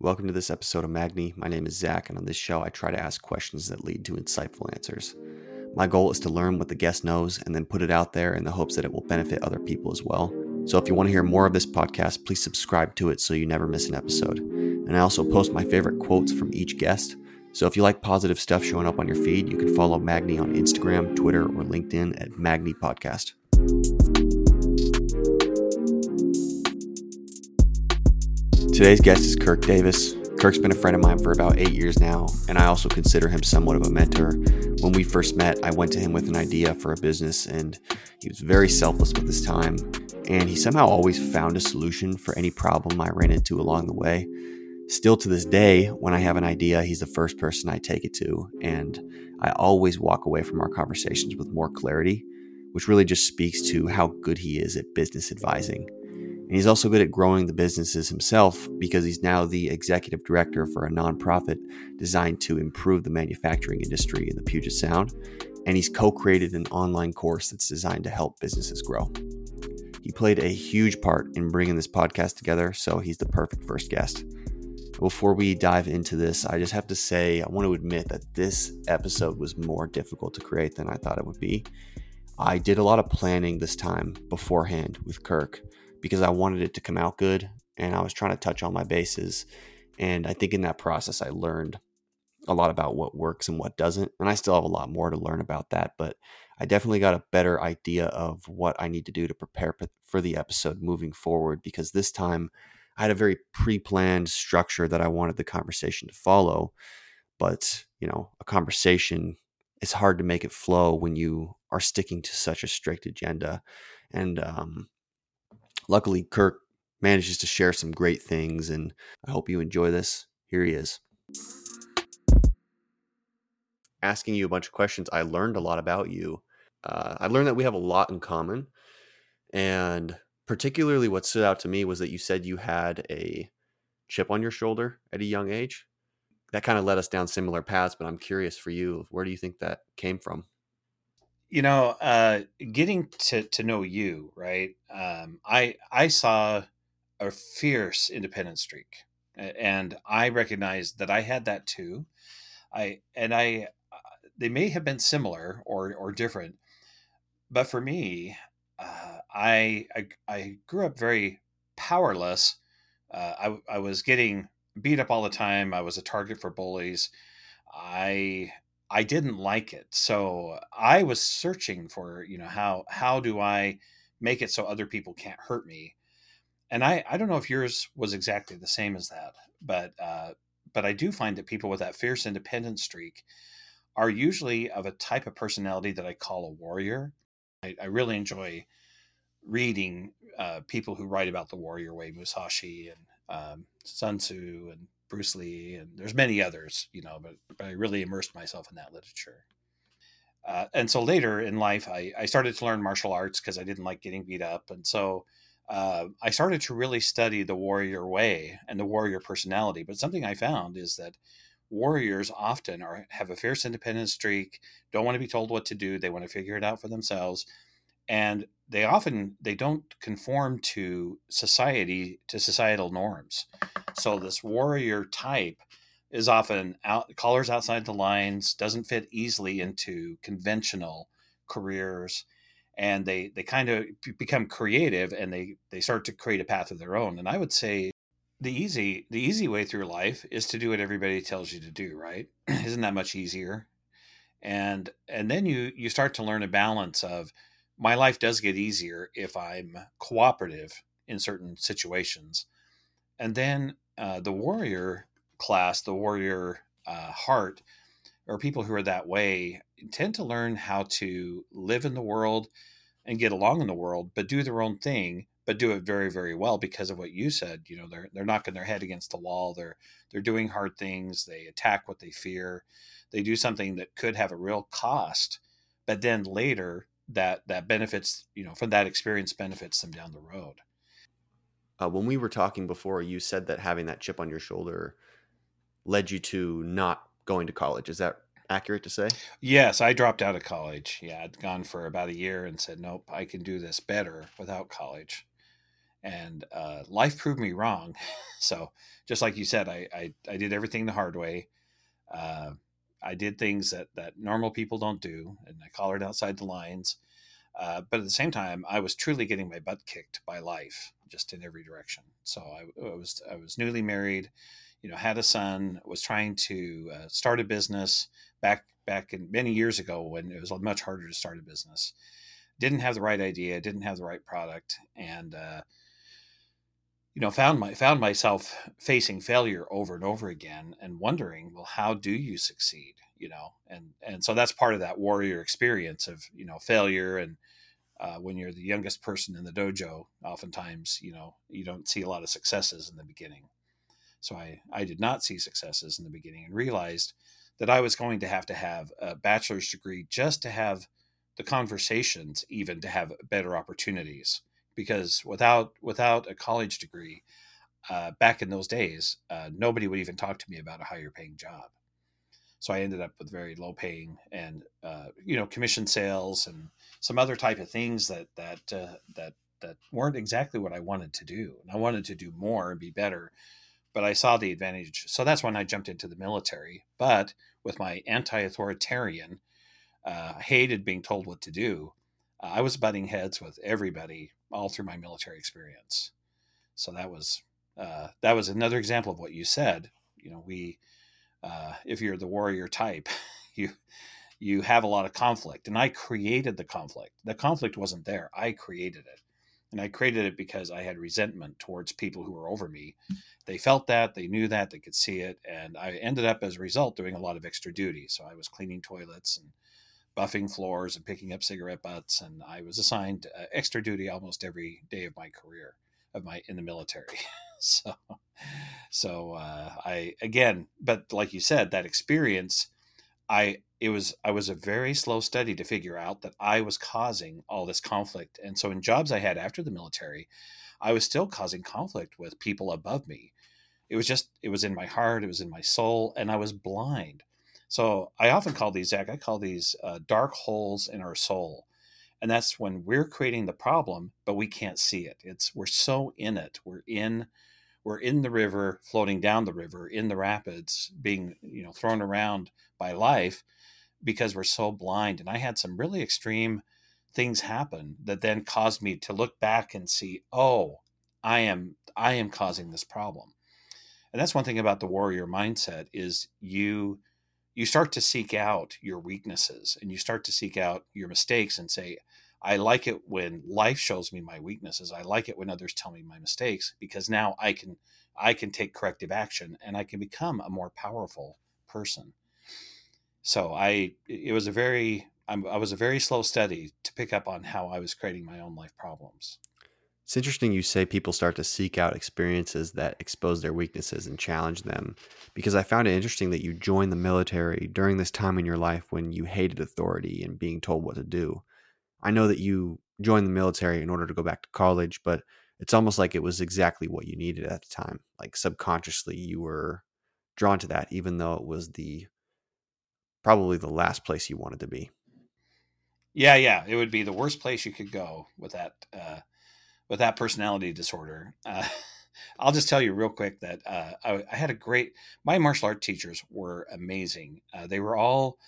Welcome to this episode of Magni. My name is Zach, and on this show, I try to ask questions that lead to insightful answers. My goal is to learn what the guest knows and then put it out there in the hopes that it will benefit other people as well. So if you want to hear more of this podcast, please subscribe to it so you never miss an episode. And I also post my favorite quotes from each guest. So if you like positive stuff showing up on your feed, you can follow Magni on Instagram, Twitter, or LinkedIn at Magni Podcast. Today's guest is Kirk Davis. Kirk's been a friend of mine for about 8 years now, and I also consider him somewhat of a mentor. When we first met, I went to him with an idea for a business, and he was very selfless with his time, and he somehow always found a solution for any problem I ran into along the way. Still to this day, when I have an idea, he's the first person I take it to, and I always walk away from our conversations with more clarity, which really just speaks to how good he is at business advising. And he's also good at growing the businesses himself because he's now the executive director for a nonprofit designed to improve the manufacturing industry in the Puget Sound. And he's co-created an online course that's designed to help businesses grow. He played a huge part in bringing this podcast together, so he's the perfect first guest. Before we dive into this, I just have to say, I want to admit that this episode was more difficult to create than I thought it would be. I did a lot of planning this time beforehand with Kirk, because I wanted it to come out good and I was trying to touch all my bases. And I think in that process, I learned a lot about what works and what doesn't. And I still have a lot more to learn about that, but I definitely got a better idea of what I need to do to prepare for the episode moving forward, because this time I had a very pre-planned structure that I wanted the conversation to follow. But, you know, a conversation, it's hard to make it flow when you are sticking to such a strict agenda. And, luckily, Kirk manages to share some great things, and I hope you enjoy this. Here he is. Asking you a bunch of questions, I learned a lot about you. I learned that we have a lot in common, and particularly what stood out to me was that you said you had a chip on your shoulder at a young age. That kind of led us down similar paths, but I'm curious for you, where do you think that came from? You know, getting to know you, right? I saw a fierce independent streak, and I recognized that I had that too. They may have been similar or different, but for me, I grew up very powerless. I was getting beat up all the time. I was a target for bullies. I didn't like it. So I was searching for, you know, how do I make it so other people can't hurt me? And I don't know if yours was exactly the same as that, but I do find that people with that fierce independent streak are usually of a type of personality that I call a warrior. I really enjoy reading people who write about the warrior way, Musashi and Sun Tzu and Bruce Lee, and there's many others, you know, but I really immersed myself in that literature. And so later in life, I started to learn martial arts because I didn't like getting beat up. And so I started to really study the warrior way and the warrior personality. But something I found is that warriors often have a fierce independent streak, don't want to be told what to do. They want to figure it out for themselves. And they don't conform to societal norms. So this warrior type is often collars outside the lines, doesn't fit easily into conventional careers, and they kind of become creative, and they start to create a path of their own. And I would say the easy way through life is to do what everybody tells you to do, right? Isn't that much easier? And then you start to learn a balance of, my life does get easier if I'm cooperative in certain situations. And then the warrior class, the warrior heart, or people who are that way, tend to learn how to live in the world and get along in the world, but do their own thing, but do it very, very well because of what you said. You know, they're knocking their head against the wall. They're doing hard things. They attack what they fear. They do something that could have a real cost, but then later, that benefits, you know, from that experience benefits them down the road. When we were talking before, you said that having that chip on your shoulder led you to not going to college. Is that accurate to say? Yes, I dropped out of college. Yeah, I'd gone for about a year and said, nope, I can do this better without college. And life proved me wrong. So just like you said, I did everything the hard way. I did things that normal people don't do, and I collared outside the lines. But at the same time, I was truly getting my butt kicked by life, just in every direction. So I was newly married, had a son, was trying to start a business back in many years ago when it was much harder to start a business. Didn't have the right idea, didn't have the right product, and found myself facing failure over and over again and wondering, well, how do you succeed? And so that's part of that warrior experience of, failure. And when you're the youngest person in the dojo, oftentimes, you don't see a lot of successes in the beginning. So I did not see successes in the beginning and realized that I was going to have a bachelor's degree just to have the conversations, even to have better opportunities. Because without a college degree, back in those days, nobody would even talk to me about a higher paying job. So I ended up with very low paying and, commission sales and some other type of things that weren't exactly what I wanted to do. And I wanted to do more and be better, but I saw the advantage. So that's when I jumped into the military, but with my anti-authoritarian, I hated being told what to do. I was butting heads with everybody all through my military experience. So that was another example of what you said. If you're the warrior type, you have a lot of conflict, and I created the conflict. The conflict wasn't there. I created it, and I created it because I had resentment towards people who were over me. They felt that, they knew that, they could see it. And I ended up as a result doing a lot of extra duty. So I was cleaning toilets and buffing floors and picking up cigarette butts, and I was assigned extra duty almost every day of my career in the military. So I again, but like you said, that experience, I was a very slow study to figure out that I was causing all this conflict, and so in jobs I had after the military, I was still causing conflict with people above me. It was in my heart, it was in my soul, and I was blind. So I often call these, Zach, dark holes in our soul. And that's when we're creating the problem, but we can't see it. We're so in it. We're in the river, floating down the river, in the rapids, being, thrown around by life because we're so blind. And I had some really extreme things happen that then caused me to look back and see, oh, I am causing this problem. And that's one thing about the warrior mindset is you start to seek out your weaknesses, and you start to seek out your mistakes and say, I like it when life shows me my weaknesses. I like it when others tell me my mistakes, because now I can take corrective action and I can become a more powerful person. So I was a very slow study to pick up on how I was creating my own life problems. It's interesting you say people start to seek out experiences that expose their weaknesses and challenge them, because I found it interesting that you joined the military during this time in your life when you hated authority and being told what to do. I know that you joined the military in order to go back to college, but it's almost like it was exactly what you needed at the time. Like subconsciously you were drawn to that, even though it was probably the last place you wanted to be. Yeah. It would be the worst place you could go with that, with that personality disorder. I'll just tell you real quick that I had my martial art teachers were amazing. They were all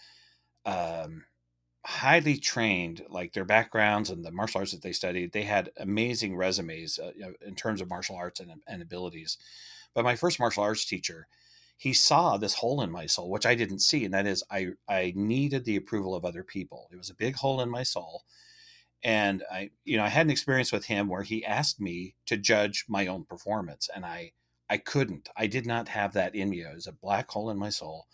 highly trained, like their backgrounds and the martial arts that they studied. They had amazing resumes in terms of martial arts and abilities. But my first martial arts teacher, he saw this hole in my soul, which I didn't see. And that is I needed the approval of other people. It was a big hole in my soul. And I had an experience with him where he asked me to judge my own performance, and I couldn't. I did not have that in me. It was a black hole in my soul.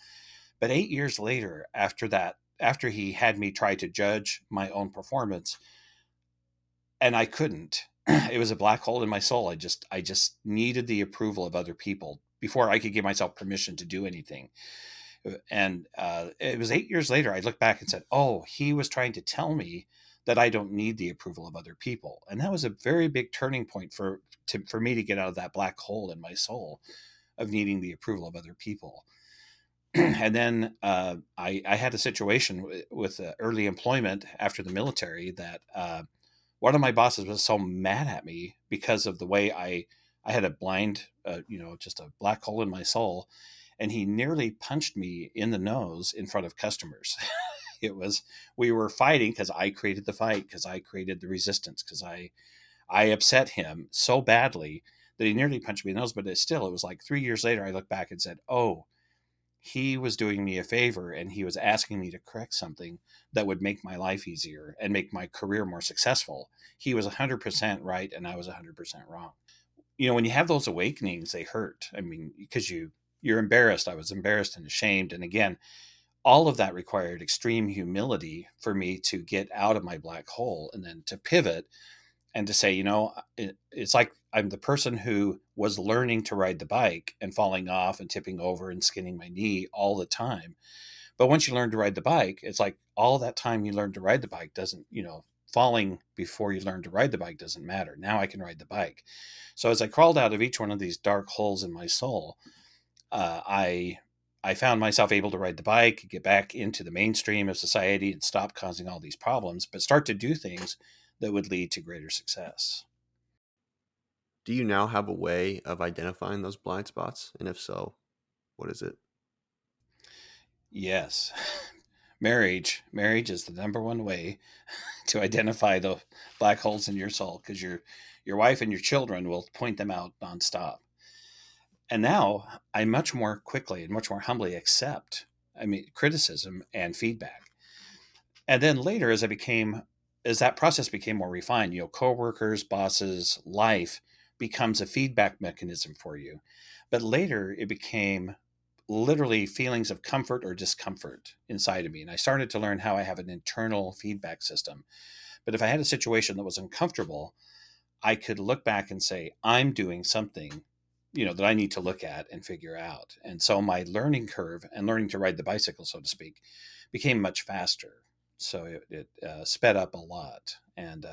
But 8 years later, after he had me try to judge my own performance, and I couldn't, it was a black hole in my soul. I just needed the approval of other people before I could give myself permission to do anything. And it was 8 years later, I looked back and said, oh, he was trying to tell me that I don't need the approval of other people. And that was a very big turning point for me to get out of that black hole in my soul of needing the approval of other people. And then I had a situation with early employment after the military that one of my bosses was so mad at me because of the way I had a blind, just a black hole in my soul. And he nearly punched me in the nose in front of customers. We were fighting because I created the fight, because I created the resistance, because I upset him so badly that he nearly punched me in the nose. But it was like 3 years later, I looked back and said, oh, he was doing me a favor and he was asking me to correct something that would make my life easier and make my career more successful. He was 100% right and I was 100% wrong. You know, when you have those awakenings, they hurt. I mean, because you're embarrassed. I was embarrassed and ashamed. And again, all of that required extreme humility for me to get out of my black hole and then to pivot and to say, you know, it's like I'm the person who was learning to ride the bike and falling off and tipping over and skinning my knee all the time. But once you learn to ride the bike, it's like all that time you learned to ride the bike doesn't, falling before you learn to ride the bike doesn't matter. Now I can ride the bike. So as I crawled out of each one of these dark holes in my soul, I found myself able to ride the bike, get back into the mainstream of society and stop causing all these problems, but start to do things that would lead to greater success. Do you now have a way of identifying those blind spots? And if so, what is it? Yes. Marriage is the number one way to identify the black holes in your soul, because your wife and your children will point them out nonstop. And now I much more quickly and much more humbly accept, criticism and feedback. And then later, as that process became more refined, coworkers, bosses, life becomes a feedback mechanism for you. But later it became literally feelings of comfort or discomfort inside of me. And I started to learn how I have an internal feedback system. But if I had a situation that was uncomfortable, I could look back and say, I'm doing something, that I need to look at and figure out. And so my learning curve and learning to ride the bicycle, so to speak, became much faster. So it sped up a lot. And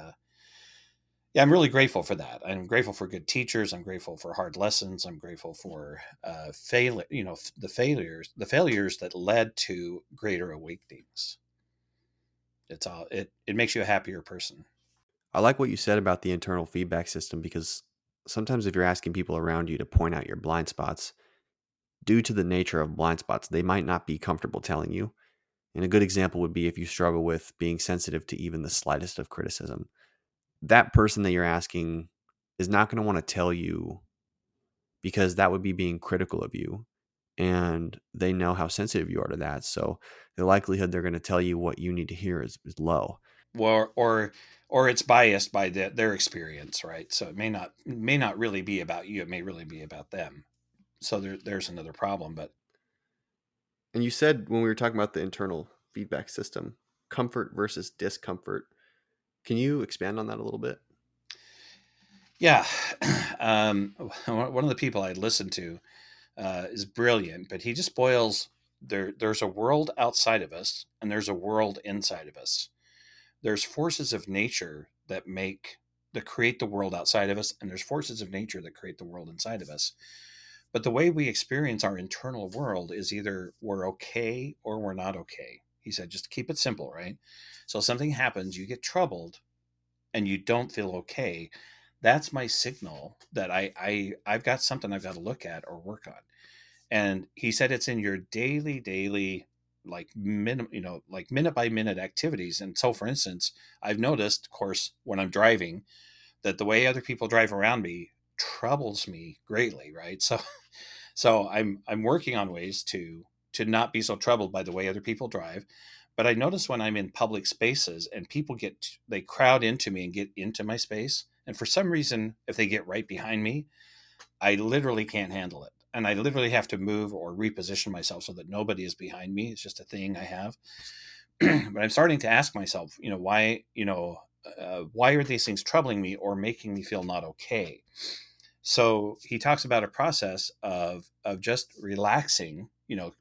I'm really grateful for that. I'm grateful for good teachers. I'm grateful for hard lessons. I'm grateful for the failures that led to greater awakenings. It makes you a happier person. I like what you said about the internal feedback system, because sometimes if you're asking people around you to point out your blind spots, due to the nature of blind spots, they might not be comfortable telling you. And a good example would be if you struggle with being sensitive to even the slightest of criticism. That person that you're asking is not going to want to tell you, because that would be being critical of you, and they know how sensitive you are to that. So the likelihood they're going to tell you what you need to hear is low. Well, or it's biased by their experience, right? So it may not really be about you. It may really be about them. So there's another problem. But and you said when we were talking about the internal feedback system, comfort versus discomfort. Can you expand on that a little bit? Yeah. One of the people I listen to is brilliant, but he just boils, there's a world outside of us and there's a world inside of us. There's forces of nature that create the world outside of us, and there's forces of nature that create the world inside of us. But the way we experience our internal world is either we're okay or we're not okay. He said, just keep it simple, right? So something happens, you get troubled and you don't feel okay. That's my signal that I've got something I've got to look at or work on. And he said, it's in your daily, like minute by minute activities. And so for instance, I've noticed, of course, when I'm driving, that the way other people drive around me troubles me greatly. Right. So I'm working on ways to not be so troubled by the way other people drive. But I notice when I'm in public spaces and people they crowd into me and get into my space. And for some reason, if they get right behind me, I literally can't handle it. And I literally have to move or reposition myself so that nobody is behind me. It's just a thing I have. But I'm starting to ask myself, why are these things troubling me or making me feel not okay? So he talks about a process of just relaxing,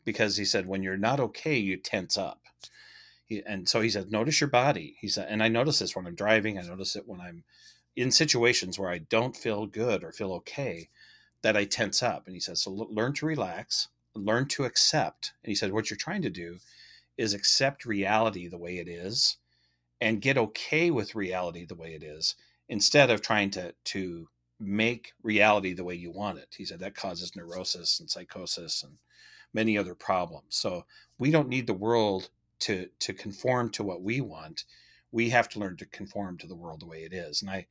because he said, when you're not okay, you tense up. And so he said, notice your body. He said, and I notice this when I'm driving. I notice it when I'm in situations where I don't feel good or feel okay, that I tense up. And he says, so learn to relax, learn to accept. And he said, what you're trying to do is accept reality the way it is and get okay with reality the way it is, instead of trying to make reality the way you want it. He said that causes neurosis and psychosis and many other problems. So we don't need the world to conform to what we want. We have to learn to conform to the world the way it is. And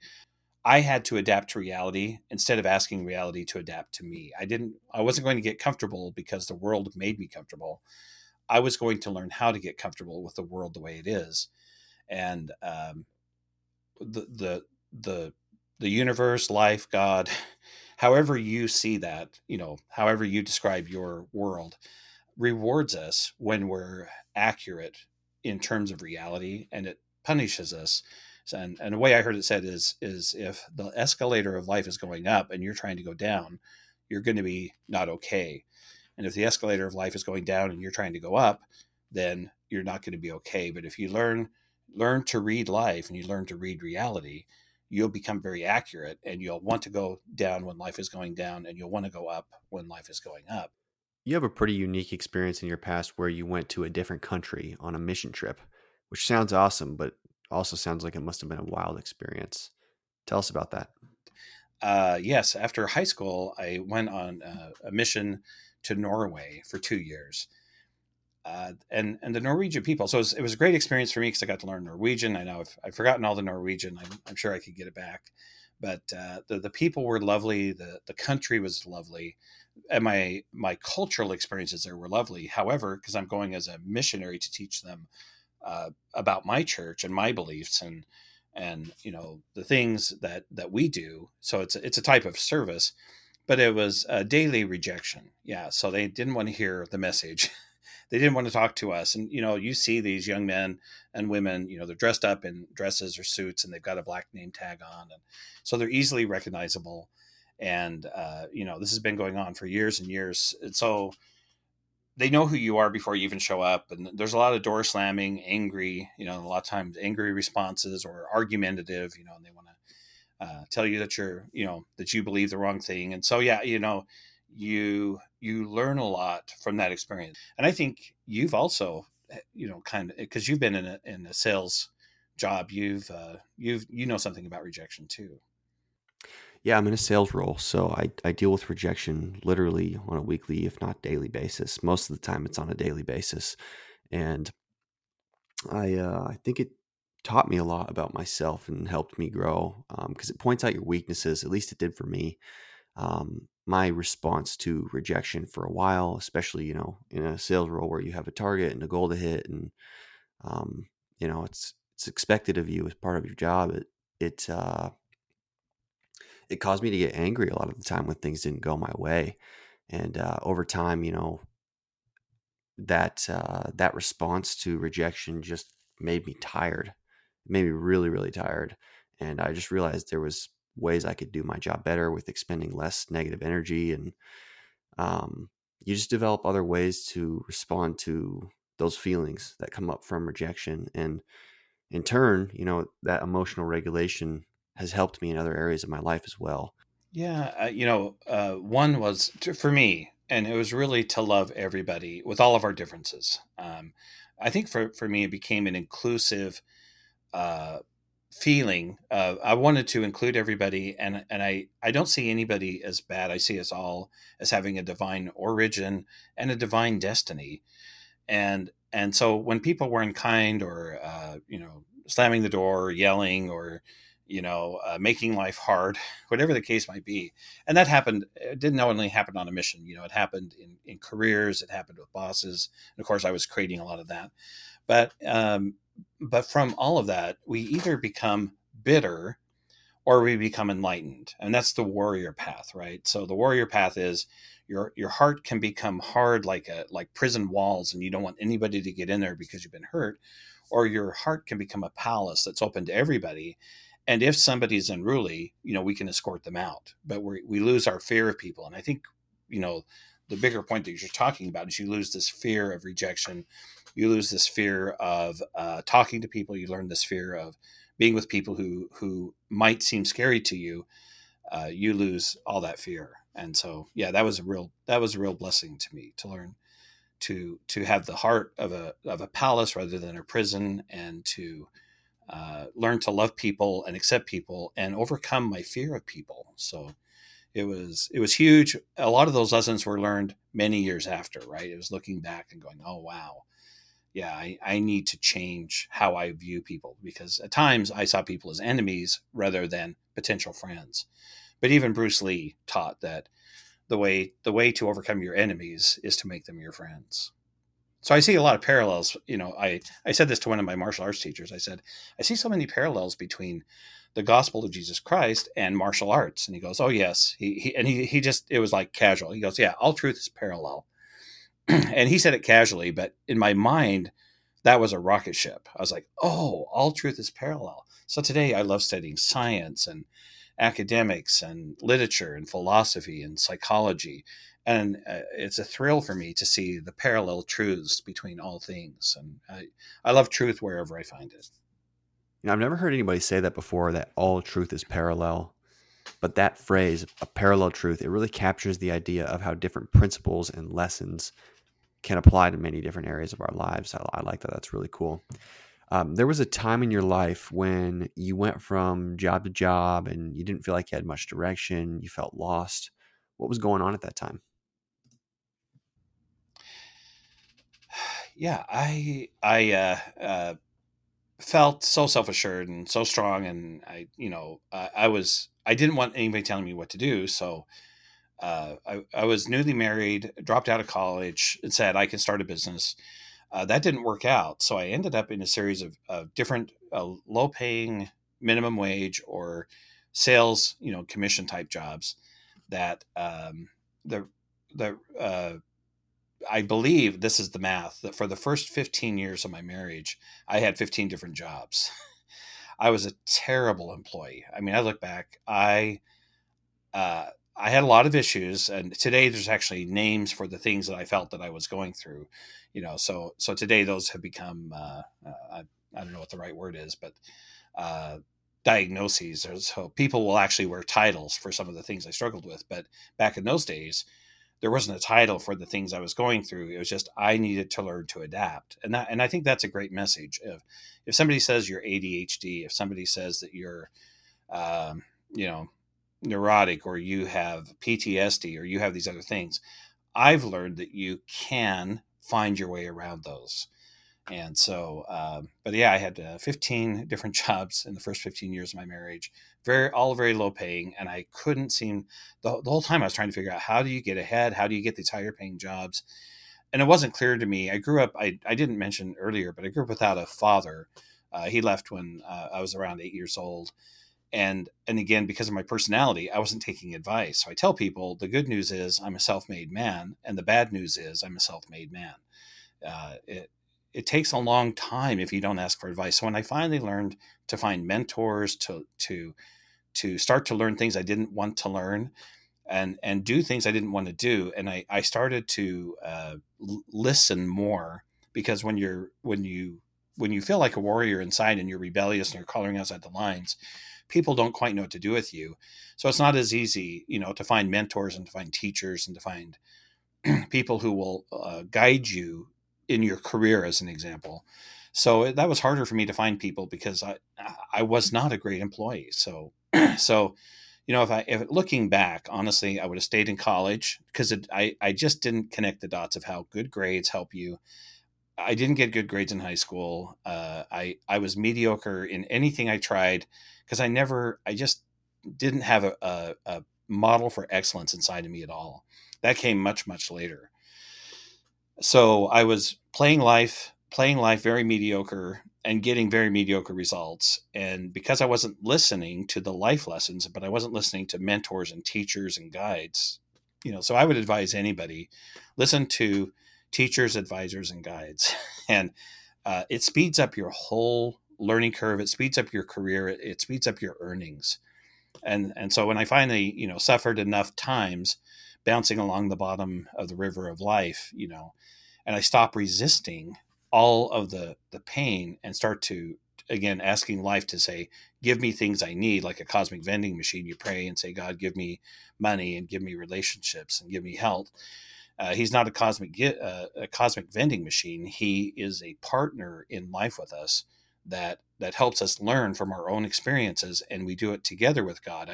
I had to adapt to reality instead of asking reality to adapt to me. I wasn't going to get comfortable because the world made me comfortable. I was going to learn how to get comfortable with the world the way it is. And the universe, life, God, however you see that, however you describe your world, rewards us when we're accurate in terms of reality, and it punishes us. And the way I heard it said is if the escalator of life is going up and you're trying to go down, you're going to be not okay. And if the escalator of life is going down and you're trying to go up, then you're not going to be okay. But if you learn to read life and you learn to read reality, you'll become very accurate, and you'll want to go down when life is going down, and you'll want to go up when life is going up. You have a pretty unique experience in your past where you went to a different country on a mission trip, which sounds awesome, but also sounds like it must have been a wild experience. Tell us about that. Yes. After high school, I went on a mission to Norway for 2 years. And the Norwegian people. So it was a great experience for me because I got to learn Norwegian. I know I've forgotten all the Norwegian. I'm sure I could get it back. But the people were lovely. The country was lovely. And my cultural experiences there were lovely. However, because I'm going as a missionary to teach them about my church and my beliefs and the things that we do. So it's a type of service, but it was a daily rejection. Yeah. So they didn't want to hear the message. They didn't want to talk to us. And, you see these young men and women, they're dressed up in dresses or suits, and they've got a black name tag on. And so they're easily recognizable. And, this has been going on for years and years. And so they know who you are before you even show up. And there's a lot of door slamming, angry, a lot of times angry responses, or argumentative, and they want to tell you that that you believe the wrong thing. And so, yeah, you learn a lot from that experience. And I think you've also, kind of, because you've been in a sales job, you've something about rejection too. Yeah, I'm in a sales role, so I deal with rejection literally on a weekly, if not daily basis. Most of the time, it's on a daily basis, and I think it taught me a lot about myself and helped me grow, because it points out your weaknesses. At least it did for me. My response to rejection for a while, especially in a sales role where you have a target and a goal to hit, and it's expected of you as part of your job. It caused me to get angry a lot of the time when things didn't go my way. And over time, that response to rejection just made me tired. It made me really, really tired. And I just realized there was ways I could do my job better with expending less negative energy. And you just develop other ways to respond to those feelings that come up from rejection. And in turn, that emotional regulation has helped me in other areas of my life as well. Yeah. One was for me, and it was really to love everybody with all of our differences. I think for me, it became an inclusive feeling. I wanted to include everybody, and I don't see anybody as bad. I see us all as having a divine origin and a divine destiny. And so when people were unkind or, slamming the door, or yelling, or, making life hard, whatever the case might be. And that happened. It didn't only happen on a mission. It happened in careers. It happened with bosses. And of course, I was creating a lot of that. But from all of that, we either become bitter or we become enlightened. And that's the warrior path, right? So the warrior path is your heart can become hard like prison walls, and you don't want anybody to get in there because you've been hurt. Or your heart can become a palace that's open to everybody. And if somebody's unruly, we can escort them out, but we lose our fear of people. And I think, the bigger point that you're talking about is you lose this fear of rejection. You lose this fear of talking to people. You learn this fear of being with people who might seem scary to you. You lose all that fear. And so, yeah, that was a real blessing to me to learn to have the heart of a palace rather than a prison, and to learn to love people and accept people and overcome my fear of people. So it was huge. A lot of those lessons were learned many years after, right? It was looking back and going, oh, wow. Yeah, I need to change how I view people, because at times I saw people as enemies rather than potential friends. But even Bruce Lee taught that the way to overcome your enemies is to make them your friends. So I see a lot of parallels. You know, I said this to one of my martial arts teachers. I said, I see so many parallels between the gospel of Jesus Christ and martial arts. And he goes, oh, yes. He just, it was like casual. He goes, yeah, all truth is parallel. And he said it casually, but in my mind, that was a rocket ship. I was like, oh, all truth is parallel. So today I love studying science and academics and literature and philosophy and psychology. And it's a thrill for me to see the parallel truths between all things. And I love truth wherever I find it. You know, I've never heard anybody say that before, that all truth is parallel. But that phrase, a parallel truth, it really captures the idea of how different principles and lessons can apply to many different areas of our lives. I like that. That's really cool. There was a time in your life when you went from job to job and you didn't feel like you had much direction. You felt lost. What was going on at that time? Yeah, I felt so self-assured and so strong. And I didn't want anybody telling me what to do. So I was newly married, dropped out of college, and said I can start a business. That didn't work out. So I ended up in a series of different low-paying minimum wage or sales, commission type jobs that I believe this is the math, that for the first 15 years of my marriage, I had 15 different jobs. I was a terrible employee. I mean, I look back, I had a lot of issues, and today there's actually names for the things that I felt that I was going through, so today those have become, I don't know what the right word is, but diagnoses. So people will actually wear titles for some of the things I struggled with. But back in those days, there wasn't a title for the things I was going through. It was just, I needed to learn to adapt. And I think that's a great message. If somebody says you're ADHD, if somebody says that you're, neurotic, or you have PTSD, or you have these other things, I've learned that you can find your way around those. And so, but yeah, I had 15 different jobs in the first 15 years of my marriage, all very low paying. And I couldn't seem, the whole time I was trying to figure out, how do you get ahead? How do you get these higher paying jobs? And it wasn't clear to me. I grew up, I didn't mention earlier, but I grew up without a father. He left when I was around 8 years old. And again, because of my personality, I wasn't taking advice. So I tell people, the good news is I'm a self-made man. And the bad news is I'm a self-made man. It takes a long time if you don't ask for advice. So when I finally learned to find mentors, to start to learn things I didn't want to learn, and do things I didn't want to do, and I started to listen more, because when you feel like a warrior inside and you're rebellious and you're coloring outside the lines, people don't quite know what to do with you. So it's not as easy, to find mentors and to find teachers and to find people who will guide you in your career, as an example. So that was harder for me to find people, because I was not a great employee. So, if looking back, honestly, I would have stayed in college, because I just didn't connect the dots of how good grades help you. I didn't get good grades in high school. I was mediocre in anything I tried, because I just didn't have a model for excellence inside of me at all. That came much, much later. So I was playing life very mediocre and getting very mediocre results. And because I wasn't listening to the life lessons, but I wasn't listening to mentors and teachers and guides, so I would advise anybody, listen to teachers, advisors, and guides. And it speeds up your whole learning curve. It speeds up your career. It speeds up your earnings. And so when I finally, suffered enough times bouncing along the bottom of the river of life, and I stop resisting all of the pain and start to, again, asking life to say, give me things I need, like a cosmic vending machine. You pray and say, God, give me money and give me relationships and give me health. He's not a cosmic vending machine. He is a partner in life with us that helps us learn from our own experiences, and we do it together with God.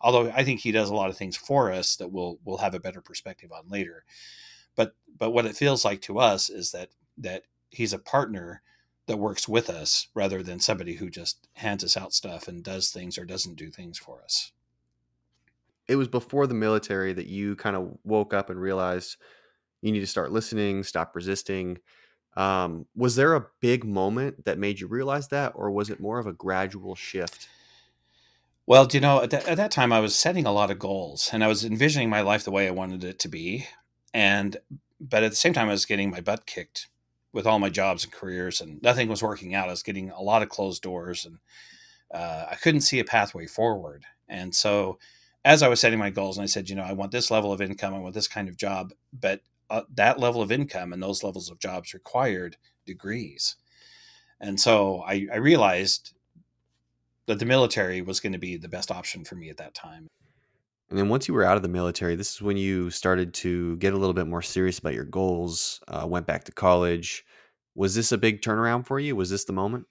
Although I think he does a lot of things for us that we'll have a better perspective on later. But what it feels like to us is that he's a partner that works with us rather than somebody who just hands us out stuff and does things or doesn't do things for us. It was before the military that you kind of woke up and realized you need to start listening, stop resisting. Was there a big moment that made you realize that, or was it more of a gradual shift? Well, at that time I was setting a lot of goals and I was envisioning my life the way I wanted it to be. But at the same time I was getting my butt kicked with all my jobs and careers, and nothing was working out. I was getting a lot of closed doors, and I couldn't see a pathway forward. And so as I was setting my goals and I said, I want this level of income, I want this kind of job, but that level of income and those levels of jobs required degrees. And so I realized that the military was going to be the best option for me at that time. And then once you were out of the military, this is when you started to get a little bit more serious about your goals, went back to college. Was this a big turnaround for you? Was this the moment?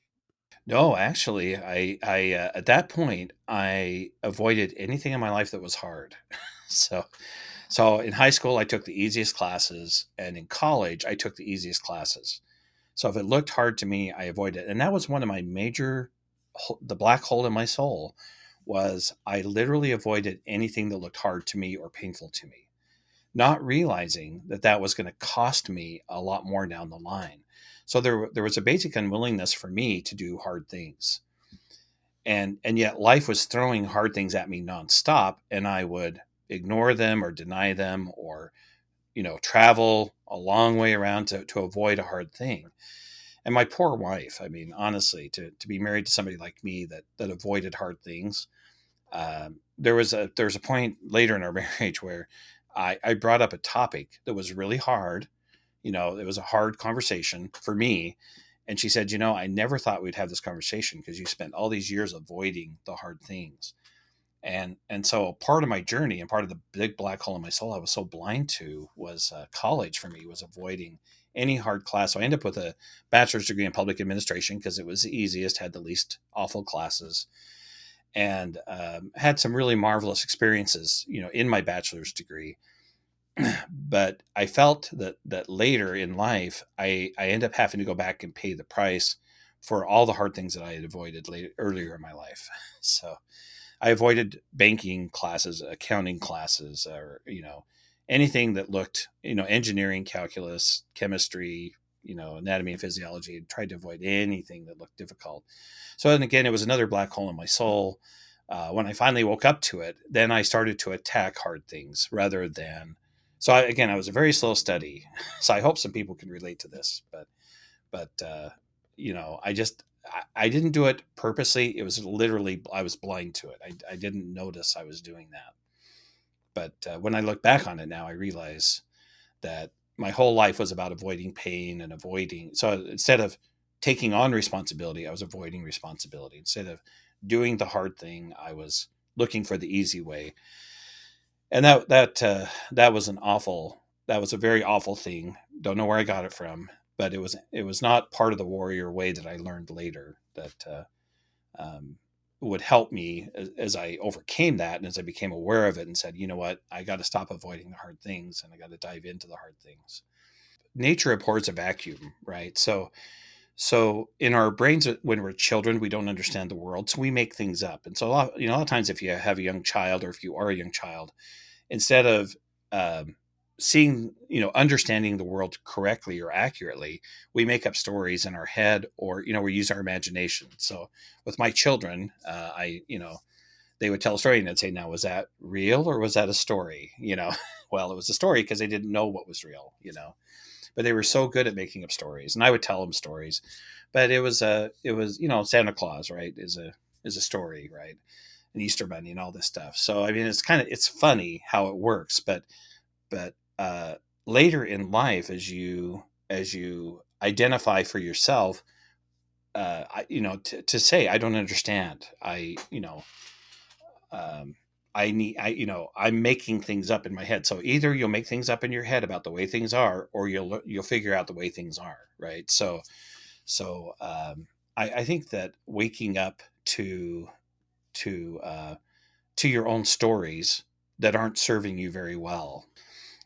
No, actually, I at that point, I avoided anything in my life that was hard. So in high school, I took the easiest classes, and in college, I took the easiest classes. So if it looked hard to me, I avoided it. And that was one of my the black hole in my soul was I literally avoided anything that looked hard to me or painful to me, not realizing that was going to cost me a lot more down the line. So there was a basic unwillingness for me to do hard things. And yet life was throwing hard things at me nonstop, and I would ignore them or deny them or, travel a long way around to avoid a hard thing. And my poor wife, I mean, honestly, to be married to somebody like me that avoided hard things. There was a point later in our marriage where I brought up a topic that was really hard. It was a hard conversation for me. And she said, I never thought we'd have this conversation because you spent all these years avoiding the hard things. And so part of my journey and part of the big black hole in my soul I was so blind to was college for me was avoiding any hard class. So I ended up with a bachelor's degree in public administration because it was the easiest, had the least awful classes, and had some really marvelous experiences, in my bachelor's degree. But I felt that later in life, I ended up having to go back and pay the price for all the hard things that I had avoided earlier in my life. So I avoided banking classes, accounting classes, or, anything that looked, engineering, calculus, chemistry, anatomy and physiology, and tried to avoid anything that looked difficult. So then again, it was another black hole in my soul. When I finally woke up to it, then I started to attack hard things rather than. So I was a very slow study. So I hope some people can relate to this, but I didn't do it purposely. It was literally, I was blind to it. I didn't notice I was doing that. But when I look back on it now, I realize that my whole life was about avoiding pain and avoiding. So instead of taking on responsibility, I was avoiding responsibility. Instead of doing the hard thing, I was looking for the easy way. And that was a very awful thing. Don't know where I got it from, but it was not part of the warrior way that I learned later that would help me as I overcame that. And as I became aware of it and said, what, I got to stop avoiding the hard things and I got to dive into the hard things. Nature abhors a vacuum, right? So in our brains, when we're children, we don't understand the world. So we make things up. And so a lot of times, if you have a young child or if you are a young child, instead of, seeing, understanding the world correctly or accurately, we make up stories in our head or, we use our imagination. So with my children, they would tell a story and I'd say, now, was that real or was that a story? Well, it was a story because they didn't know what was real, but they were so good at making up stories, and I would tell them stories, but it was Santa Claus, right, is a story, right? And Easter Bunny and all this stuff. So, I mean, it's funny how it works, but later in life, as you identify for yourself, to say, I don't understand. I'm making things up in my head. So either you'll make things up in your head about the way things are, or you'll figure out the way things are. Right. So, I think that waking up to your own stories that aren't serving you very well.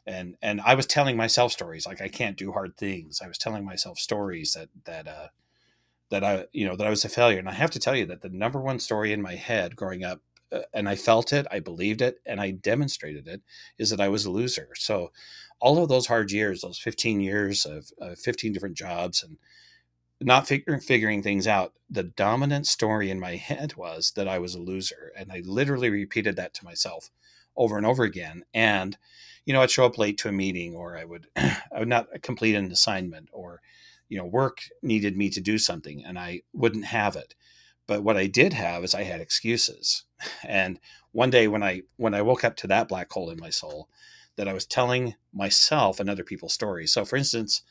And I was telling myself stories, like I can't do hard things. I was telling myself stories that I was a failure. And I have to tell you that the number one story in my head growing up, and I felt it, I believed it, and I demonstrated it, is that I was a loser. So all of those hard years, those 15 years of 15 different jobs and not figuring things out, the dominant story in my head was that I was a loser. And I literally repeated that to myself over and over again. And, you know, I'd show up late to a meeting, or I would not complete an assignment, or, you know, work needed me to do something and I wouldn't have it. But what I did have is I had excuses. And one day when I woke up to that black hole in my soul, that I was telling myself and other people's stories. So for instance,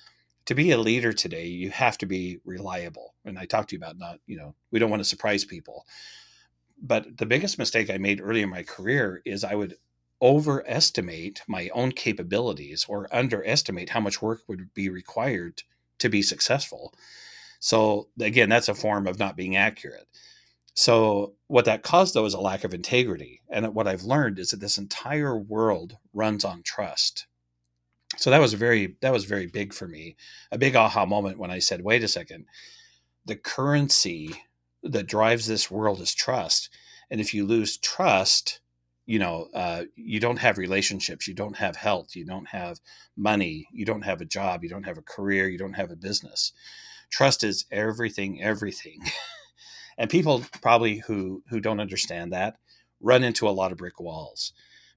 to be a leader today, you have to be reliable. And I talked to you about not, you know, we don't want to surprise people. But the biggest mistake I made early in my career is I would overestimate my own capabilities or underestimate how much work would be required to be successful. So again, that's a form of not being accurate. So what that caused, though, is a lack of integrity. And what I've learned is that this entire world runs on trust. So that was very big for me, a big aha moment when I said, wait a second, the currency that drives this world is trust. And if you lose trust, you know, you don't have relationships, you don't have health, you don't have money, you don't have a job, you don't have a career, you don't have a business. Trust is everything. And people probably who don't understand that run into a lot of brick walls.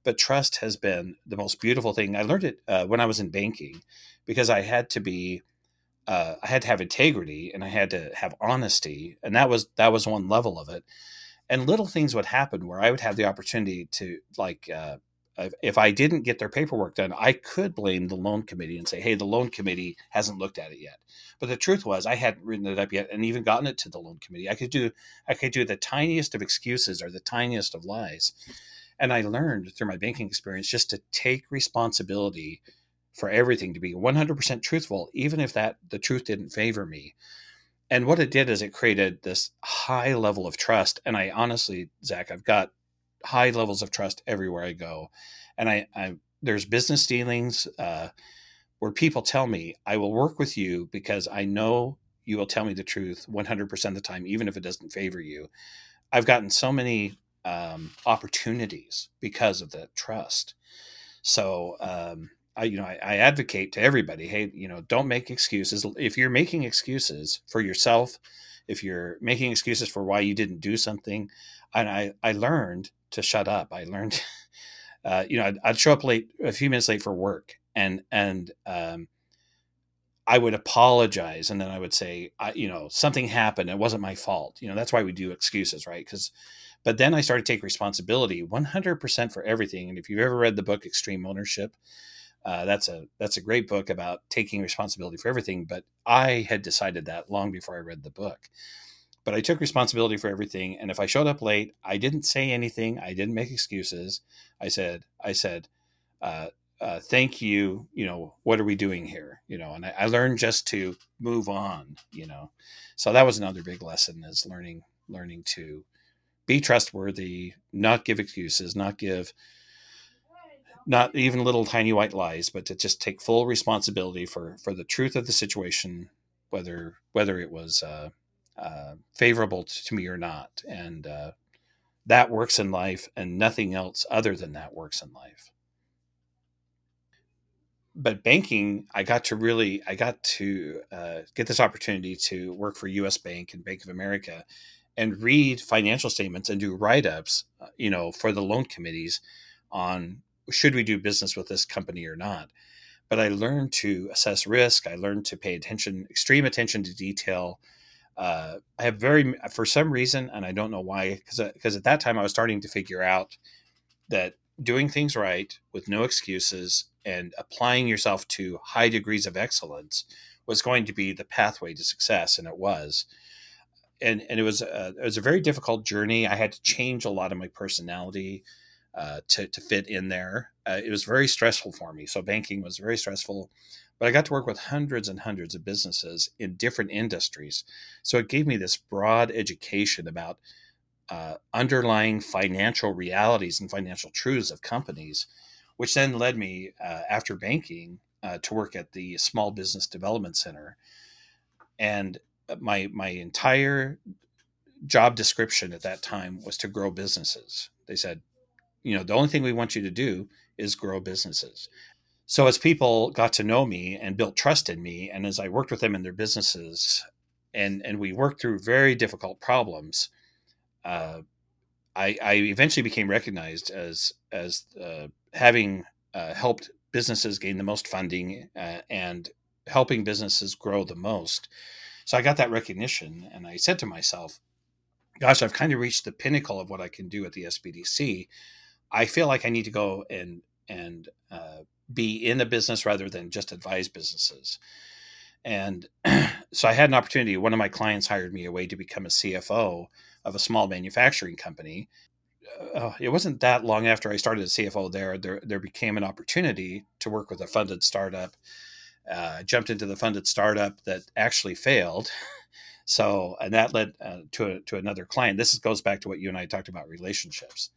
But trust has been the most beautiful thing. I learned it when I was in banking, because I had to have integrity and I had to have honesty. And that was one level of it. And little things would happen where I would have the opportunity to, like, if I didn't get their paperwork done, I could blame the loan committee and say, hey, the loan committee hasn't looked at it yet. But the truth was I hadn't written it up yet and even gotten it to the loan committee. I could do the tiniest of excuses or the tiniest of lies. And I learned through my banking experience just to take responsibility for everything, to be 100% truthful, even if the truth didn't favor me. And what it did is it created this high level of trust. And I honestly, Zach, I've got high levels of trust everywhere I go. And I there's business dealings where people tell me, I will work with you because I know you will tell me the truth 100% of the time, even if it doesn't favor you. I've gotten so many opportunities because of that trust. So, I advocate to everybody, hey, you know, don't make excuses. If you're making excuses for yourself, if you're making excuses for why you didn't do something, and I learned to shut up. I learned, I'd show up late, a few minutes late for work, and I would apologize. And then I would say, something happened. It wasn't my fault. You know, that's why we do excuses, right? But then I started to take responsibility 100% for everything. And if you've ever read the book, Extreme Ownership, that's a great book about taking responsibility for everything. But I had decided that long before I read the book, but I took responsibility for everything. And if I showed up late, I didn't say anything. I didn't make excuses. I said, thank you. You know, what are we doing here? You know, and I learned just to move on, you know? So that was another big lesson, is learning to be trustworthy, not give excuses, not even little tiny white lies, but to just take full responsibility for the truth of the situation, whether it was favorable to me or not. And that works in life, and nothing else other than that works in life. But banking, I got to get this opportunity to work for US Bank and Bank of America and read financial statements and do write-ups, you know, for the loan committees on should we do business with this company or not. But I learned to assess risk. I learned to pay attention, extreme attention to detail. I have for some reason, and I don't know why, because at that time I was starting to figure out that doing things right with no excuses and applying yourself to high degrees of excellence was going to be the pathway to success. And it was. And it was a very difficult journey. I had to change a lot of my personality to fit in there. It was very stressful for me. So banking was very stressful. But I got to work with hundreds and hundreds of businesses in different industries. So it gave me this broad education about underlying financial realities and financial truths of companies, which then led me after banking to work at the Small Business Development Center. And my entire job description at that time was to grow businesses. They said, you know, the only thing we want you to do is grow businesses. So as people got to know me and built trust in me, and as I worked with them in their businesses, and we worked through very difficult problems, I eventually became recognized as having helped businesses gain the most funding and helping businesses grow the most. So I got that recognition, and I said to myself, gosh, I've kind of reached the pinnacle of what I can do at the SBDC. I feel like I need to go and be in a business rather than just advise businesses. And so I had an opportunity. One of my clients hired me away to become a CFO of a small manufacturing company. It wasn't that long after I started as CFO there became an opportunity to work with a funded startup. I jumped into the funded startup that actually failed. So, and that led to another client. This goes back to what you and I talked about, relationships.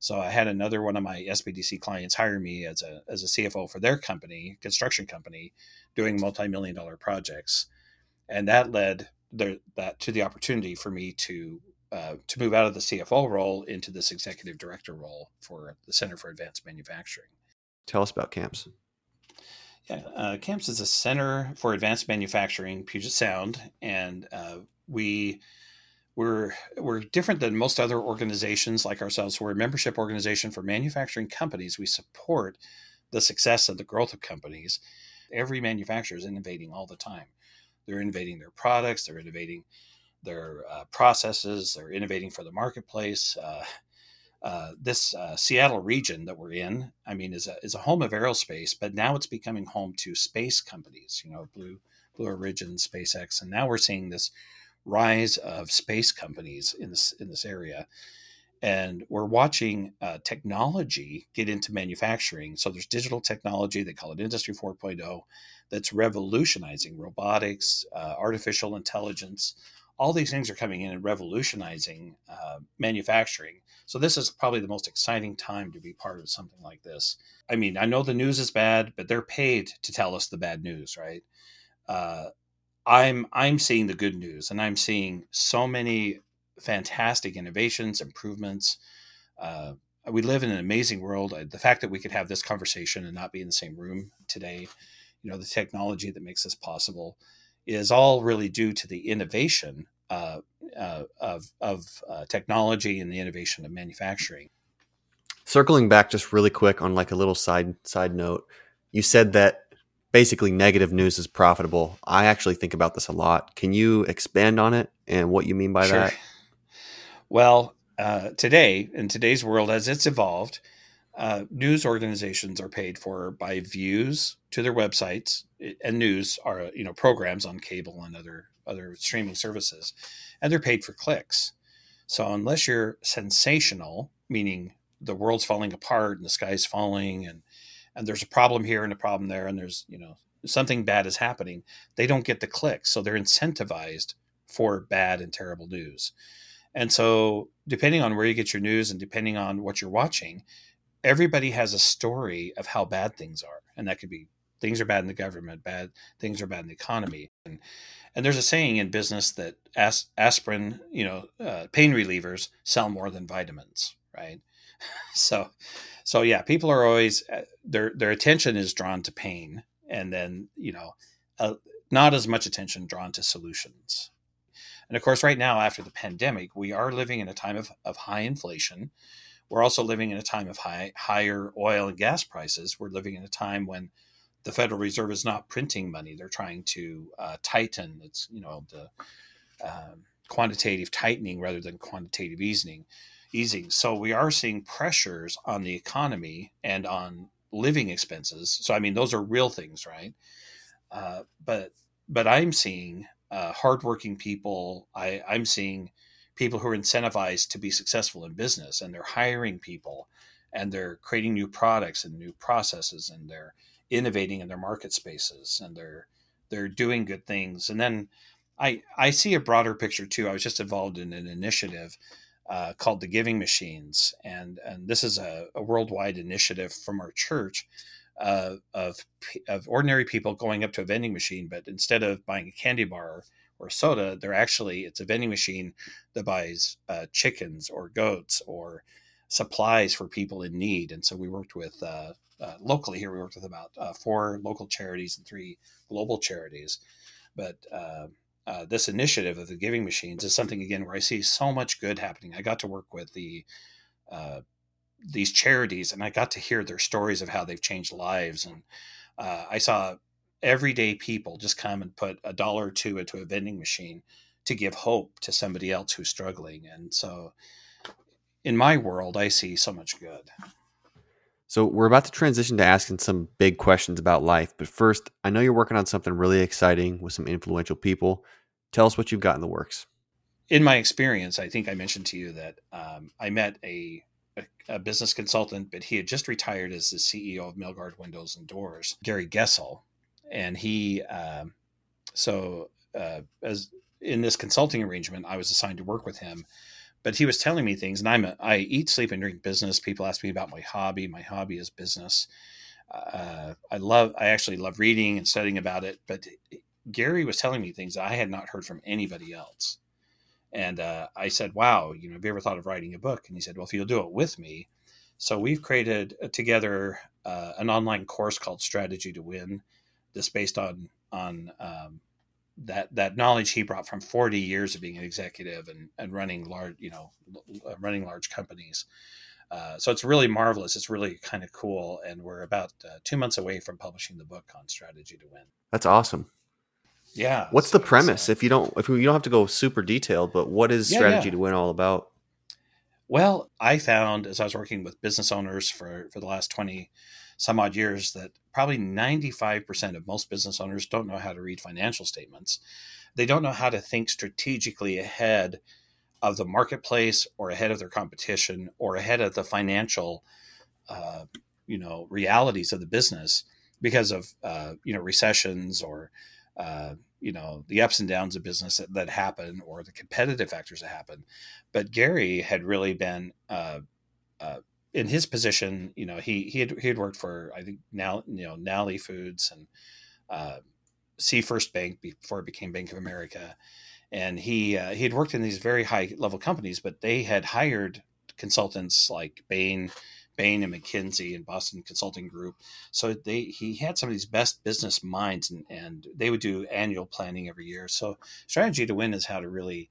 So I had another one of my SBDC clients hire me as a CFO for their company, construction company, doing multi-million-dollar projects. And that led to the opportunity for me to move out of the CFO role into this executive director role for the Center for Advanced Manufacturing. Tell us about CAMPS. Yeah, CAMPS is a Center for Advanced Manufacturing, Puget Sound, and we're different than most other organizations like ourselves. We're a membership organization for manufacturing companies. We support the success and the growth of companies. Every manufacturer is innovating all the time. They're innovating their products. They're innovating their processes. They're innovating for the marketplace. This Seattle region that we're in, I mean, is a home of aerospace, but now it's becoming home to space companies, you know, Blue Origin, SpaceX. And now we're seeing this rise of space companies in this area. And we're watching technology get into manufacturing. So there's digital technology, they call it Industry 4.0, that's revolutionizing robotics, artificial intelligence. All these things are coming in and revolutionizing manufacturing. So this is probably the most exciting time to be part of something like this. I mean, I know the news is bad, but they're paid to tell us the bad news, right? I'm seeing the good news, and I'm seeing so many fantastic innovations, improvements. We live in an amazing world. The fact that we could have this conversation and not be in the same room today, you know, the technology that makes this possible is all really due to the innovation of technology and the innovation of manufacturing. Circling back just really quick on like a little side note, you said that basically negative news is profitable. I actually think about this a lot. Can you expand on it and what you mean by that? Well, today, in today's world, as it's evolved, news organizations are paid for by views to their websites, and news are, you know, programs on cable and other streaming services, and they're paid for clicks. So unless you're sensational, meaning the world's falling apart and the sky's falling and there's a problem here and a problem there and there's, you know, something bad is happening, they don't get the clicks. So they're incentivized for bad and terrible news. And so depending on where you get your news and depending on what you're watching, everybody has a story of how bad things are. And that could be things are bad in the government, bad things are bad in the economy. And there's a saying in business that aspirin, you know, pain relievers sell more than vitamins, right? So yeah, people are always, their attention is drawn to pain, and then, you know, not as much attention drawn to solutions. And of course, right now, after the pandemic, we are living in a time of high inflation. We're also living in a time of higher oil and gas prices. We're living in a time when the Federal Reserve is not printing money. They're trying to tighten. It's, you know, the quantitative tightening rather than quantitative easing. So we are seeing pressures on the economy and on living expenses. So, I mean, those are real things, right? But I'm seeing hardworking people. I'm seeing people who are incentivized to be successful in business, and they're hiring people, and they're creating new products and new processes, and they're innovating in their market spaces, and they're doing good things. And then I see a broader picture too. I was just involved in an initiative called the Giving Machines. And this is a worldwide initiative from our church of ordinary people going up to a vending machine, but instead of buying a candy bar or soda, it's a vending machine that buys chickens or goats or supplies for people in need. And so we worked with locally here, we worked with about 4 local charities and 3 global charities. But this initiative of the Giving Machines is something, again, where I see so much good happening. I got to work with these charities, and I got to hear their stories of how they've changed lives. And I saw everyday people just come and put $1 or $2 into a vending machine to give hope to somebody else who's struggling. And so in my world, I see so much good. So we're about to transition to asking some big questions about life. But first, I know you're working on something really exciting with some influential people. Tell us what you've got in the works. In my experience, I think I mentioned to you that I met a business consultant, but he had just retired as the CEO of Milgard Windows and Doors, Gary Gessel. And he, as in this consulting arrangement, I was assigned to work with him. But he was telling me things, and I eat, sleep, and drink business. People ask me about my hobby. My hobby is business. I actually love reading and studying about it. But Gary was telling me things that I had not heard from anybody else. And I said, wow, have you ever thought of writing a book? And he said, well, if you'll do it with me. So we've created together an online course called Strategy to Win, that's based on that knowledge he brought from 40 years of being an executive and running large companies. So it's really marvelous. It's really kind of cool. And we're about 2 months away from publishing the book on Strategy to Win. That's awesome. Yeah. What's the premise? If you don't have to go super detailed, but what is Strategy to Win all about? Well, I found as I was working with business owners for the last 20 some odd years that probably 95% of most business owners don't know how to read financial statements. They don't know how to think strategically ahead of the marketplace or ahead of their competition or ahead of the financial, realities of the business because of, recessions or, the ups and downs of business that happen or the competitive factors that happen. But Gary had really been, in his position, he had worked for, I think now, Nalley Foods and Sea First Bank before it became Bank of America. And he had worked in these very high level companies, but they had hired consultants like Bain and McKinsey and Boston Consulting Group. So he had some of these best business minds and they would do annual planning every year. So Strategy to Win is how to really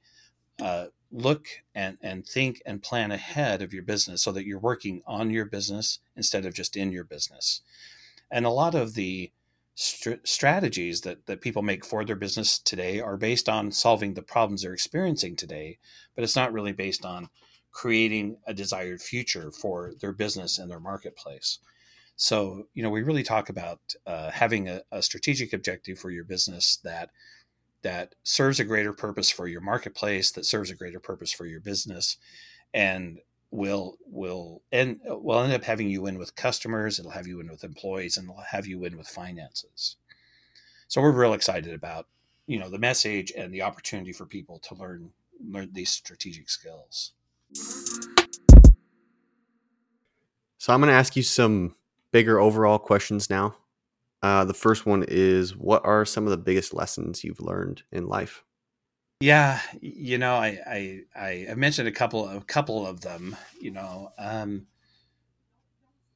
look and think and plan ahead of your business so that you're working on your business instead of just in your business. And a lot of the strategies that people make for their business today are based on solving the problems they're experiencing today, but it's not really based on creating a desired future for their business and their marketplace. So, we really talk about having a strategic objective for your business that serves a greater purpose for your marketplace, that serves a greater purpose for your business, and will end up having you win with customers, it'll have you win with employees, and it'll have you win with finances. So we're real excited about, the message and the opportunity for people to learn these strategic skills. So I'm going to ask you some bigger overall questions now. The first one is, what are some of the biggest lessons you've learned in life? Yeah, I mentioned a couple of them,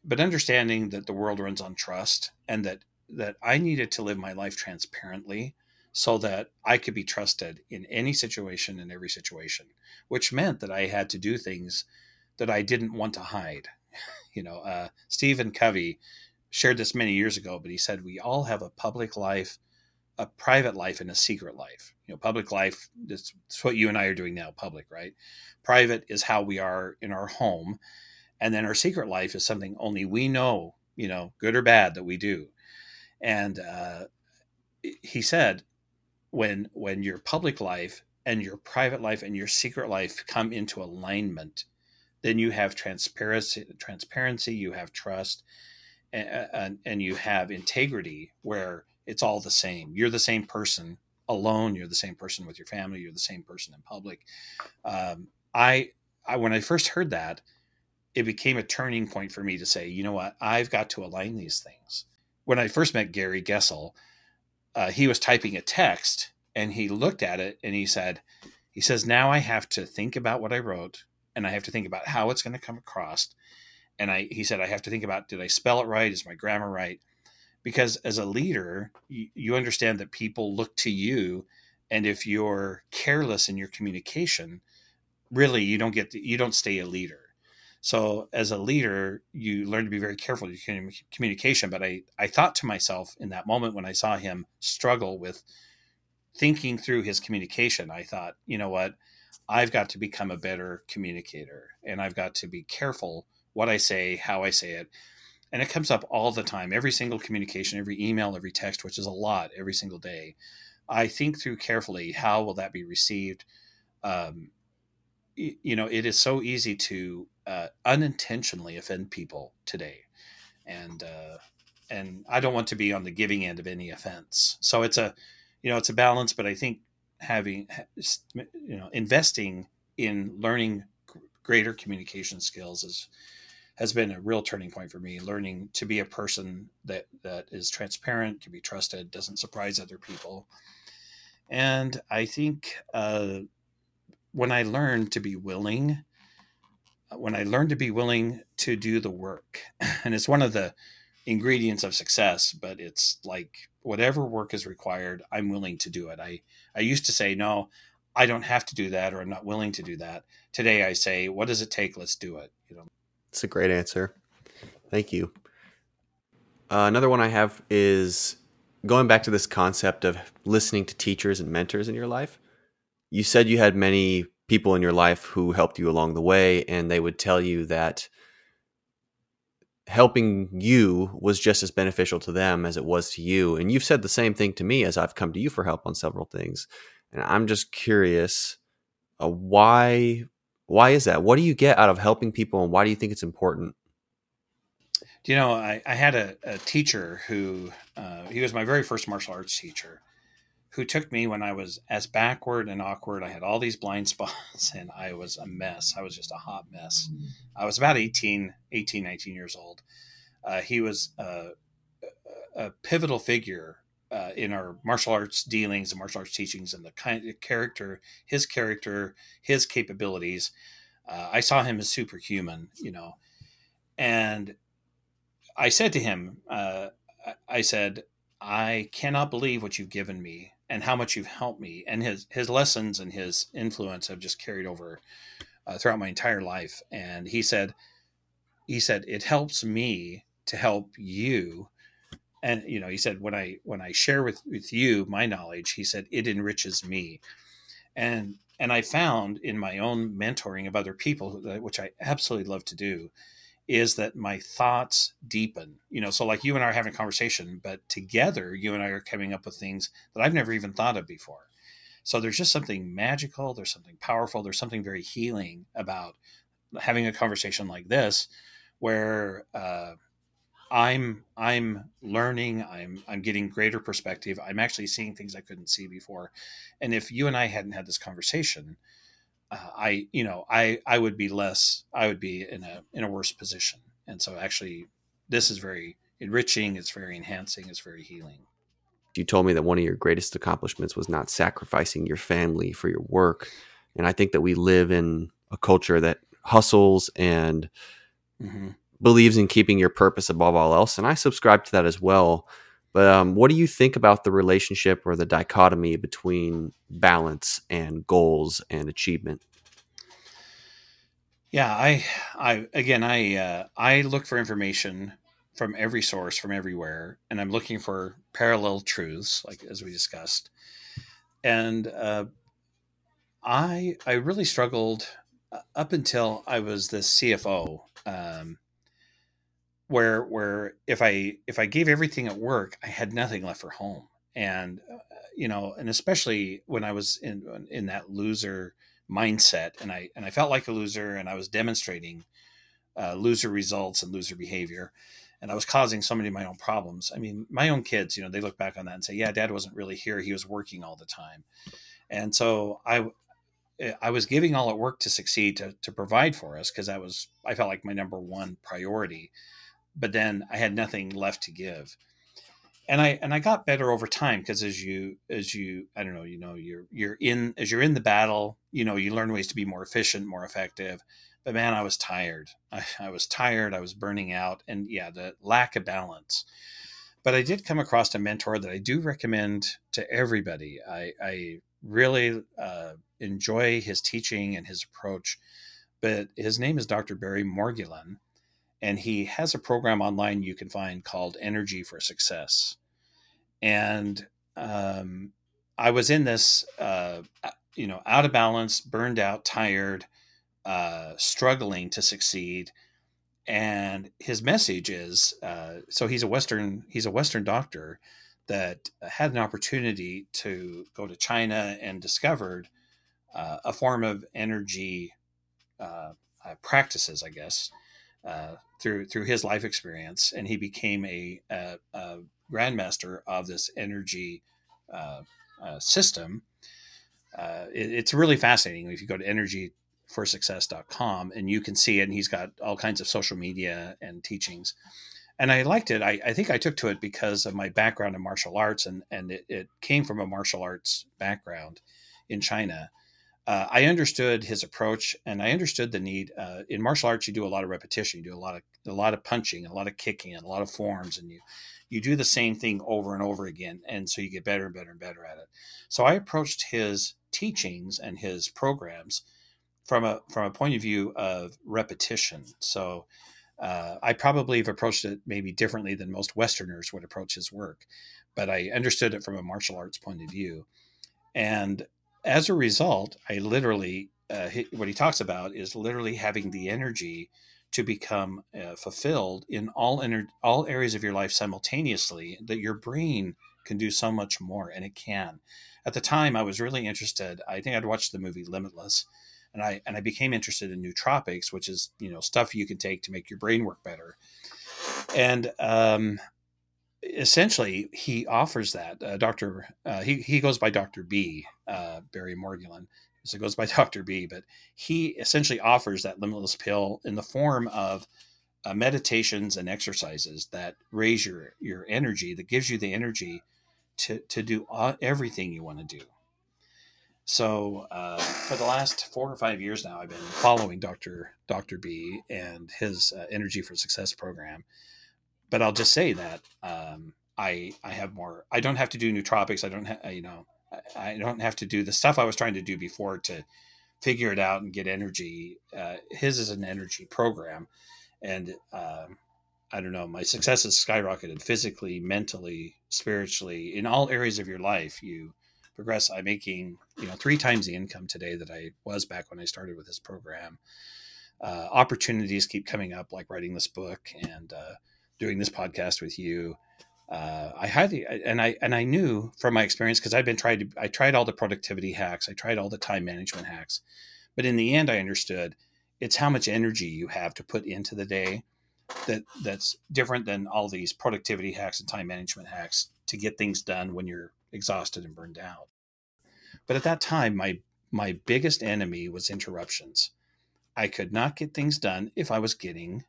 but understanding that the world runs on trust and that I needed to live my life transparently so that I could be trusted in any situation, in every situation, which meant that I had to do things that I didn't want to hide. Stephen Covey shared this many years ago, but he said, we all have a public life, a private life, and a secret life. Public life, that's what you and I are doing now, public, right? Private is how we are in our home. And then our secret life is something only we know, good or bad, that we do. And he said, when your public life and your private life and your secret life come into alignment, then you have transparency, you have trust, and you have integrity where it's all the same. You're the same person alone. You're the same person with your family. You're the same person in public. When I first heard that, it became a turning point for me to say, you know what, I've got to align these things. When I first met Gary Gessel, he was typing a text and he looked at it and he says, now I have to think about what I wrote and I have to think about how it's going to come across. And he said, I have to think about, did I spell it right? Is my grammar right? Because as a leader, you understand that people look to you. And if you're careless in your communication, really, you don't stay a leader. So as a leader, you learn to be very careful in your communication. But I thought to myself in that moment when I saw him struggle with thinking through his communication, I thought, you know what, I've got to become a better communicator and I've got to be careful what I say, how I say it. And it comes up all the time, every single communication, every email, every text, which is a lot every single day. I think through carefully, how will that be received? You know, it is so easy to unintentionally offend people today. And I don't want to be on the giving end of any offense. So it's a balance, but I think investing in learning greater communication skills has been a real turning point for me, learning to be a person that is transparent, can be trusted, doesn't surprise other people. And I think when I learned to be willing, to do the work, and it's one of the ingredients of success, but it's like whatever work is required, I'm willing to do it. I used to say, no, I don't have to do that, or I'm not willing to do that. Today I say, what does it take? Let's do it. You know, it's a great answer. Thank you. Another one I have is going back to this concept of listening to teachers and mentors in your life. You said you had many people in your life who helped you along the way, and they would tell you that helping you was just as beneficial to them as it was to you. And you've said the same thing to me as I've come to you for help on several things. And I'm just curious, why is that? What do you get out of helping people, and why do you think it's important? You know, I had a teacher who, he was my very first martial arts teacher, who took me when I was as backward and awkward. I had all these blind spots and I was a mess. I was just a hot mess. I was about 19 years old. He was a pivotal figure in our martial arts dealings and martial arts teachings, and the kind of character, his capabilities. I saw him as superhuman, you know. And I said to him, I cannot believe what you've given me and how much you've helped me. And his lessons and his influence have just carried over throughout my entire life. And he said, it helps me to help you. And, you know, he said, when I share with you my knowledge, he said, it enriches me. And I found in my own mentoring of other people, which I absolutely love to do, is that my thoughts deepen, you know, so like you and I are having a conversation, but together you and I are coming up with things that I've never even thought of before. So there's just something magical. There's something powerful. There's something very healing about having a conversation like this, where, I'm learning, I'm getting greater perspective. I'm actually seeing things I couldn't see before. And if you and I hadn't had this conversation, I would be less, I would be in a worse position. And so actually this is very enriching. It's very enhancing. It's very healing. You told me that one of your greatest accomplishments was not sacrificing your family for your work. And I think that we live in a culture that hustles and believes in keeping your purpose above all else. And I subscribe to that as well. But what do you think about the relationship or the dichotomy between balance and goals and achievement? Yeah, I look for information from every source, from everywhere, and I'm looking for parallel truths, like as we discussed. And I really struggled up until I was the CFO. Where if I gave everything at work, I had nothing left for home. And, you know, and especially when I was in that loser mindset, and I felt like a loser, and I was demonstrating loser results and loser behavior. and I was causing so many of my own problems. I mean, my own kids, you know, they look back on that and say, yeah, dad wasn't really here. He was working all the time. And so I was giving all at work to succeed, to provide for us, because that was, I felt like my number one priority, but then I had nothing left to give. And I got better over time, because as you're in the battle, you know, you learn ways to be more efficient, more effective. But man, I was tired. I was burning out, and yeah, the lack of balance. But I did come across a mentor that I do recommend to everybody. I really enjoy his teaching and his approach, but his name is Dr. Barry Morguelan. And he has a program online you can find called Energy for Success. And I was in this, out of balance, burned out, tired, struggling to succeed. And his message is, so he's a Western doctor that had an opportunity to go to China and discovered a form of energy practices, I guess, through his life experience, and he became a grandmaster of this energy system. It's really fascinating. If you go to energyforsuccess.com, and you can see it, and he's got all kinds of social media and teachings. And I liked it. I think I took to it because of my background in martial arts, and it came from a martial arts background in China. I understood his approach, and I understood the need. In martial arts, you do a lot of repetition, you do a lot of punching, a lot of kicking, and a lot of forms, and you do the same thing over and over again, and so you get better and better and better at it. So I approached his teachings and his programs from a point of view of repetition. So I probably have approached it maybe differently than most Westerners would approach his work, but I understood it from a martial arts point of view, and as a result, I literally, what he talks about is literally having the energy to become fulfilled in all areas of your life simultaneously, that your brain can do so much more, and it can. At the time, I was really interested. I think I'd watched the movie Limitless, and I became interested in nootropics, which is, you know, stuff you can take to make your brain work better. And essentially, he offers that. He goes by Dr. B, Barry Morguelan, so it goes by Dr. B, but he essentially offers that limitless pill in the form of meditations and exercises that raise your energy, that gives you the energy to do everything you want to do. So for the last 4 or 5 years now, I've been following Dr. B and his Energy for Success program. But I'll just say that I have more. I don't have to do nootropics. I don't have to do the stuff I was trying to do before to figure it out and get energy. His is an energy program, and I don't know. My success has skyrocketed physically, mentally, spiritually, in all areas of your life. You progress. I'm making 3 times the income today that I was back when I started with this program. Opportunities keep coming up, like writing this book and doing this podcast with you. I knew from my experience, because I tried all the productivity hacks. I tried all the time management hacks, but in the end, I understood it's how much energy you have to put into the day that's different than all these productivity hacks and time management hacks to get things done when you're exhausted and burned out. But at that time, my biggest enemy was interruptions. I could not get things done if I was getting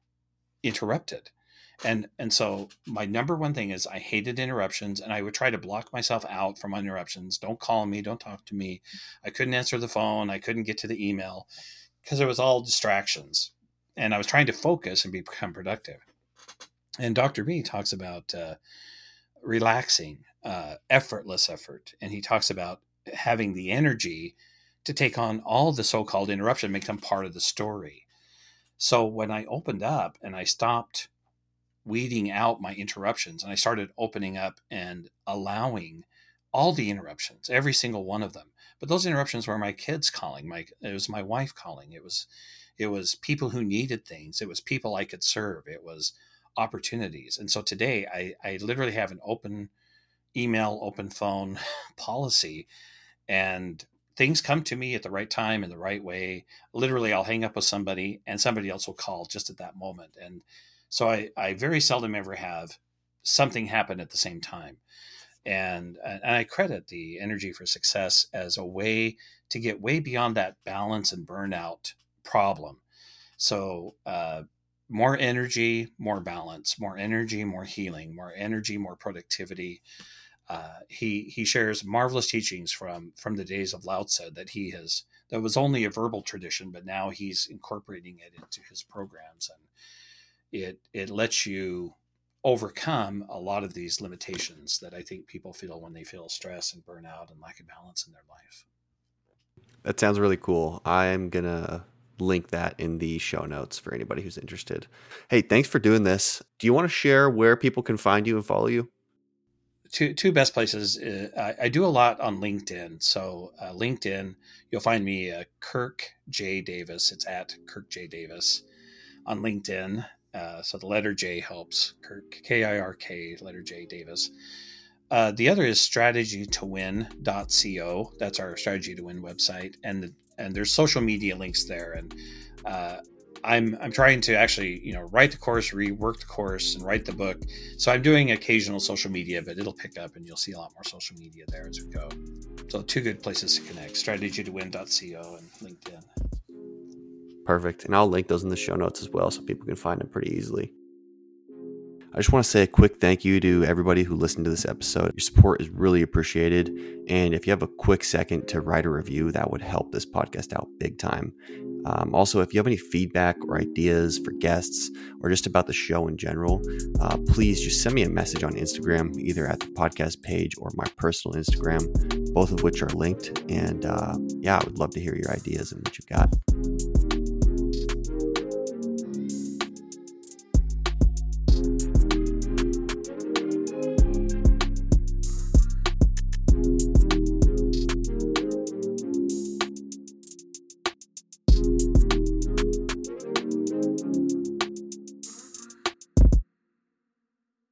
interrupted. And so my number one thing is I hated interruptions, and I would try to block myself out from interruptions. Don't call me. Don't talk to me. I couldn't answer the phone. I couldn't get to the email because it was all distractions, and I was trying to focus and become productive. And Dr. B talks about relaxing, effortless effort. And he talks about having the energy to take on all the so-called interruption, make them part of the story. So when I opened up and I stopped weeding out my interruptions, and I started opening up and allowing all the interruptions, every single one of them. But those interruptions were my kids calling, it was my wife calling, it was people who needed things, it was people I could serve, it was opportunities. And so today I literally have an open email, open phone policy, and things come to me at the right time in the right way. Literally, I'll hang up with somebody and somebody else will call just at that moment. And So I very seldom ever have something happen at the same time. And I credit the Energy for Success as a way to get way beyond that balance and burnout problem. So more energy, more balance, more energy, more healing, more energy, more productivity. He shares marvelous teachings from the days of Lao Tzu that was only a verbal tradition, but now he's incorporating it into his programs, and it lets you overcome a lot of these limitations that I think people feel when they feel stress and burnout and lack of balance in their life. That sounds really cool. I'm going to link that in the show notes for anybody who's interested. Hey, thanks for doing this. Do you want to share where people can find you and follow you? Two best places. I do a lot on LinkedIn. So LinkedIn, you'll find me Kirk J. Davis. It's at Kirk J. Davis on LinkedIn. So the letter J helps. Kirk, Kirk, letter J, Davis. The other is strategytowin.co. That's our Strategy to Win website, and there's social media links there. And I'm trying to actually write the course, rework the course, and write the book. So I'm doing occasional social media, but it'll pick up, and you'll see a lot more social media there as we go. So two good places to connect: strategytowin.co and LinkedIn. Perfect. And I'll link those in the show notes as well, so people can find them pretty easily. I just want to say a quick thank you to everybody who listened to this episode. Your support is really appreciated. And if you have a quick second to write a review, that would help this podcast out big time. Also, if you have any feedback or ideas for guests or just about the show in general, please just send me a message on Instagram, either at the podcast page or my personal Instagram, both of which are linked. And I would love to hear your ideas and what you've got.